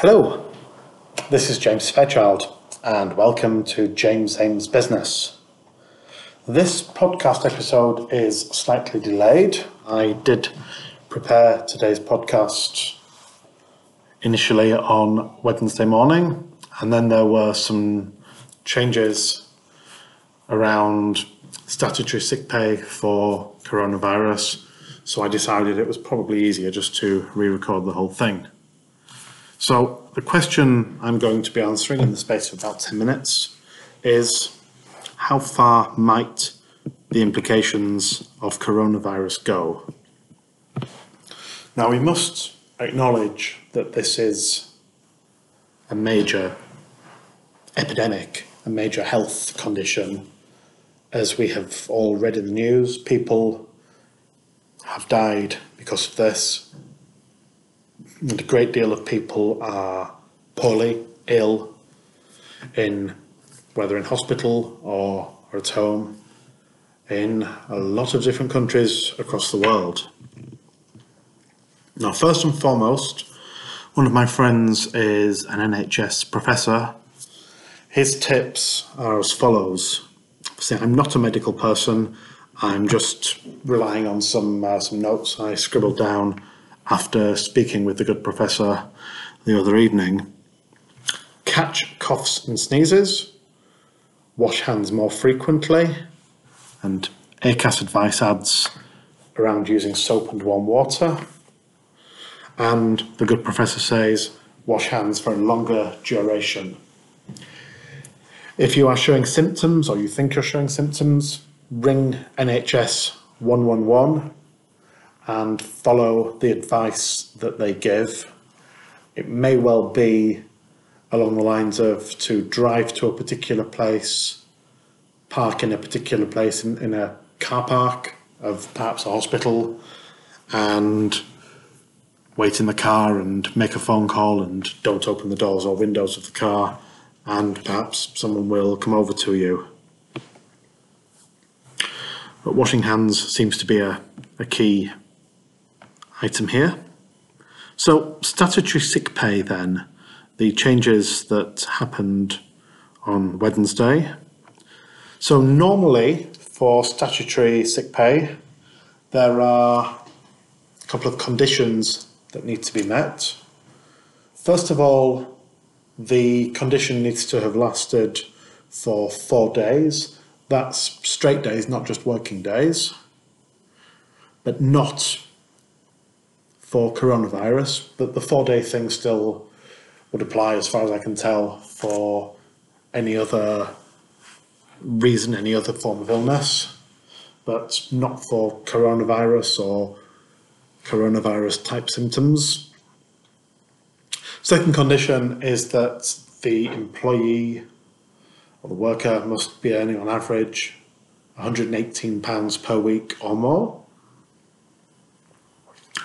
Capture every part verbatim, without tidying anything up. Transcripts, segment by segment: Hello, this is James Fairchild and welcome to James Ames Business. This podcast episode is slightly delayed. I did prepare today's podcast initially on Wednesday morning, and then there were some changes around statutory sick pay for coronavirus, so I decided it was probably easier just to re-record the whole thing. So the question I'm going to be answering in the space of about ten minutes is, how far might the implications of coronavirus go? Now, we must acknowledge that this is a major epidemic, a major health condition. As we have all read in the news, people have died because of this. And a great deal of people are poorly ill, in whether in hospital or, or at home, in a lot of different countries across the world. Now, first and foremost, one of my friends is an N H S professor. His tips are as follows. See, I'm not a medical person. I'm just relying on some uh, some notes I scribbled down after speaking with the good professor the other evening. Catch coughs and sneezes, wash hands more frequently, and A C A S advice adds around using soap and warm water. And the good professor says, wash hands for a longer duration. If you are showing symptoms, or you think you're showing symptoms, ring N H S one one one. And follow the advice that they give. It may well be along the lines of to drive to a particular place, park in a particular place in, in a car park of perhaps a hospital, and wait in the car and make a phone call and don't open the doors or windows of the car, and perhaps someone will come over to you. But washing hands seems to be a, a key item here. So, statutory sick pay then, the changes that happened on Wednesday. So normally for statutory sick pay there are a couple of conditions that need to be met. First of all, the condition needs to have lasted for four days. That's straight days, not just working days, but not for coronavirus, but the four-day thing still would apply, as far as I can tell, for any other reason, any other form of illness, but not for coronavirus or coronavirus-type symptoms. Second condition is that the employee or the worker must be earning on average one hundred and eighteen pounds per week or more,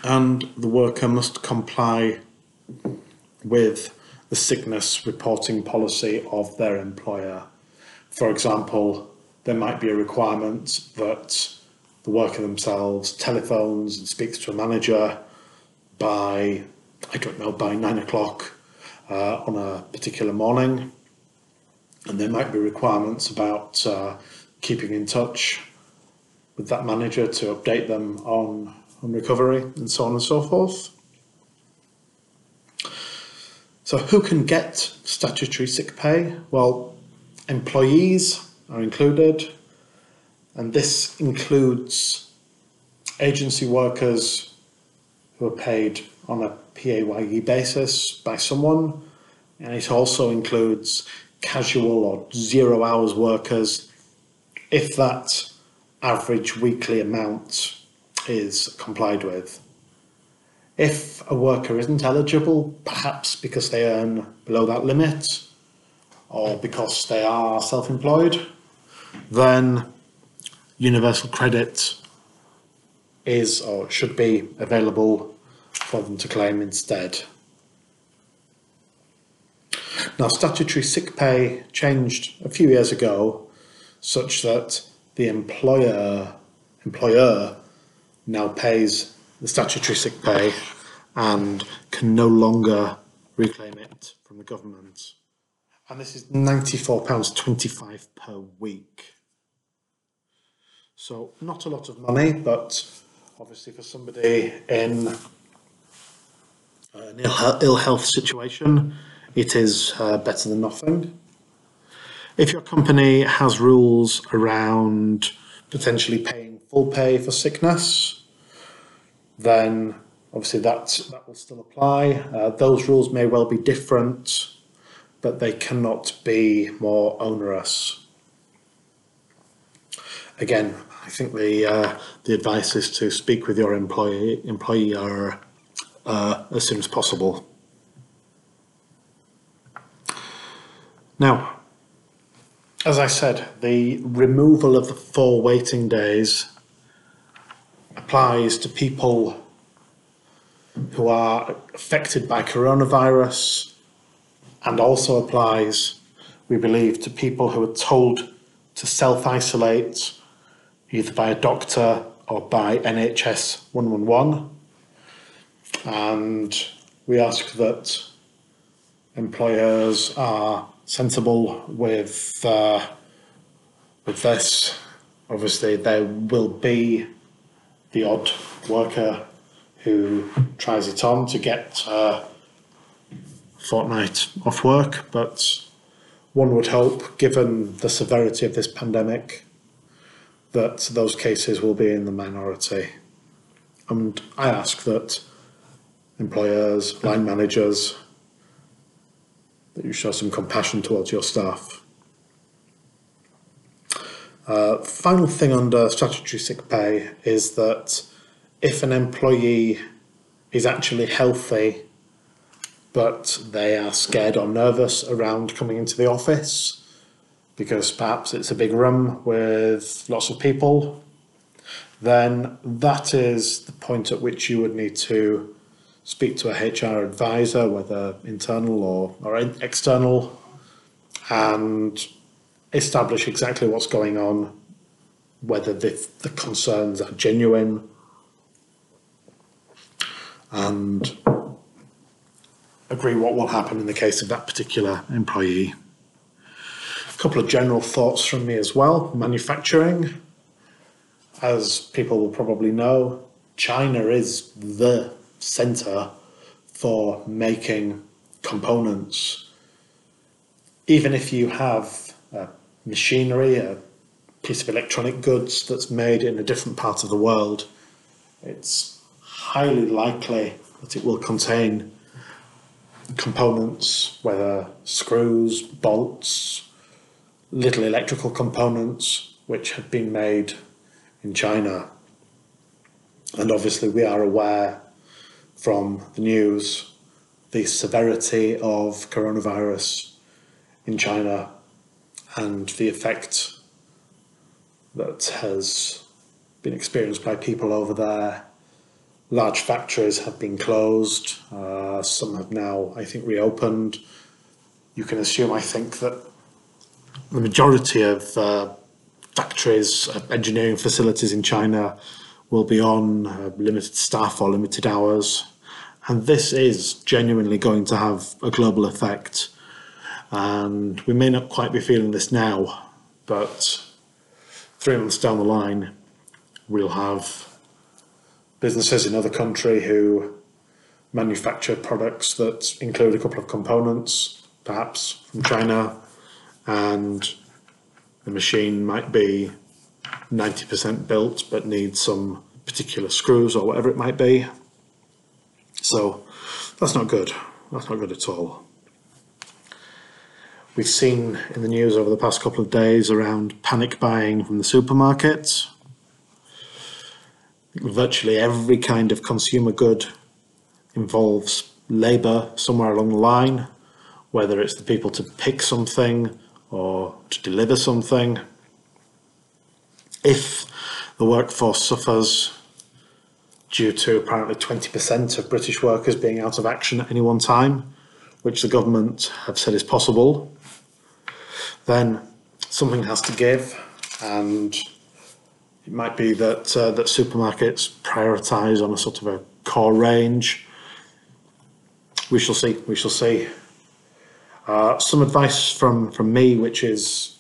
and the worker must comply with the sickness reporting policy of their employer. For example, there might be a requirement that the worker themselves telephones and speaks to a manager by, I don't know, by nine o'clock uh, on a particular morning. And there might be requirements about uh, keeping in touch with that manager to update them on on recovery, and so on and so forth. So who can get statutory sick pay? Well, employees are included, and this includes agency workers who are paid on a P A Y E basis by someone, and it also includes casual or zero hours workers if that average weekly amount is complied with. If a worker isn't eligible, perhaps because they earn below that limit or because they are self-employed, then universal credit is or should be available for them to claim instead. Now, statutory sick pay changed a few years ago such that the employer employer now pays the statutory sick pay and can no longer Reclaim Act from the government. And this is ninety-four pounds twenty-five per week. So not a lot of money, but obviously for somebody in an ill, ill health situation, it is uh, better than nothing. If your company has rules around potentially paying full pay for sickness, then obviously that, that will still apply. Uh, those rules may well be different, but they cannot be more onerous. Again, I think the, uh, the advice is to speak with your employee, employer uh, as soon as possible. Now, as I said, the removal of the four waiting days applies to people who are affected by coronavirus, and also applies, we believe, to people who are told to self-isolate either by a doctor or by N H S one one one. And we ask that employers are sensible with uh, with this. Obviously, there will be the odd worker who tries it on to get uh, a fortnight off work, but one would hope, given the severity of this pandemic, that those cases will be in the minority. And I ask that employers, line managers, that you show some compassion towards your staff. Uh, final thing under statutory sick pay is that if an employee is actually healthy, but they are scared or nervous around coming into the office, because perhaps it's a big room with lots of people, then that is the point at which you would need to speak to a H R advisor, whether internal or, or external, and establish exactly what's going on, whether the, the concerns are genuine, and agree what will happen in the case of that particular employee. A couple of general thoughts from me as well. Manufacturing, as people will probably know, China is the centre for making components. Even if you have a machinery, a piece of electronic goods that's made in a different part of the world, it's highly likely that it will contain components, whether screws, bolts, little electrical components, which have been made in China. And obviously we are aware from the news the severity of coronavirus in China and the effect that has been experienced by people over there. Large factories have been closed, uh, some have now, I think, reopened. You can assume, I think, that the majority of uh, factories, uh, engineering facilities in China will be on uh, limited staff or limited hours. And this is genuinely going to have a global effect. And we may not quite be feeling this now, but three months down the line, we'll have businesses in other country who manufacture products that include a couple of components, perhaps from China, and the machine might be ninety percent built but needs some particular screws or whatever it might be. So that's not good. That's not good at all. We've seen in the news over the past couple of days around panic buying from the supermarkets. Virtually every kind of consumer good involves labour somewhere along the line, whether it's the people to pick something or to deliver something. If the workforce suffers due to apparently twenty percent of British workers being out of action at any one time, which the government have said is possible, then something has to give, and it might be that uh, that supermarkets prioritise on a sort of a core range, we shall see. We shall see. Uh, some advice from from me, which is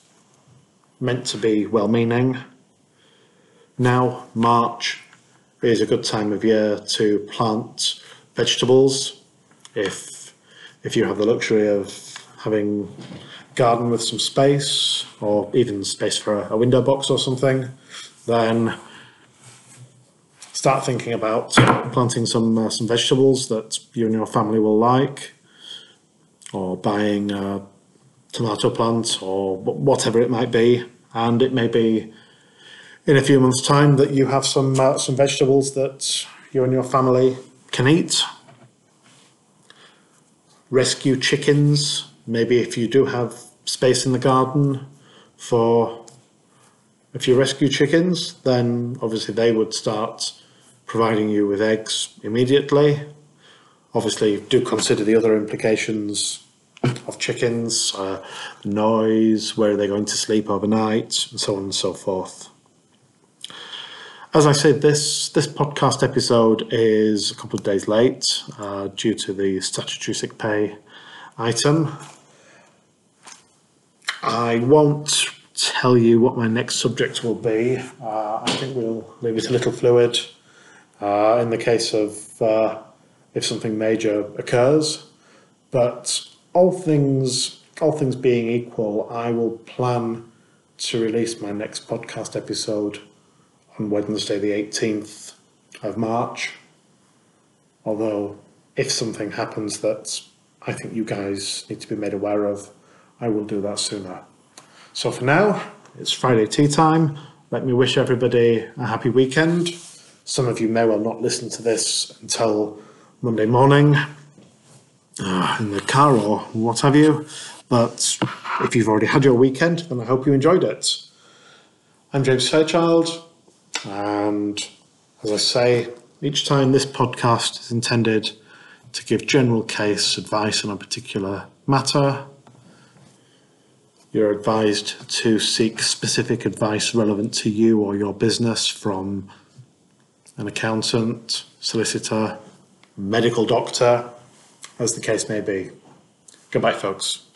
meant to be well-meaning. Now, March is a good time of year to plant vegetables. If if you have the luxury of having a garden with some space, or even space for a, a window box or something, then start thinking about planting some uh, some vegetables that you and your family will like, or buying a tomato plant or whatever it might be. And it may be in a few months' time that you have some uh, some vegetables that you and your family can eat. Rescue chickens, maybe, if you do have space in the garden. For if you rescue chickens, then obviously they would start providing you with eggs immediately. Obviously, do consider the other implications of chickens, uh, noise, where are they going to sleep overnight, and so on and so forth. As I said, this, this podcast episode is a couple of days late uh, due to the statutory sick pay item. I won't tell you what my next subject will be. Uh, I think we'll leave it a little fluid uh, in the case of uh, if something major occurs. But all things, all things being equal, I will plan to release my next podcast episode on Wednesday the eighteenth of March, although if something happens that I think you guys need to be made aware of, I will do that sooner. So for now, it's Friday tea time. Let me wish everybody a happy weekend. Some of you may well not listen to this until Monday morning, uh, in the car or what have you, but if you've already had your weekend, then I hope you enjoyed it. I'm James Fairchild, and as I say, each time this podcast is intended to give general case advice on a particular matter. You're advised to seek specific advice relevant to you or your business from an accountant, solicitor, medical doctor, as the case may be. Goodbye, folks.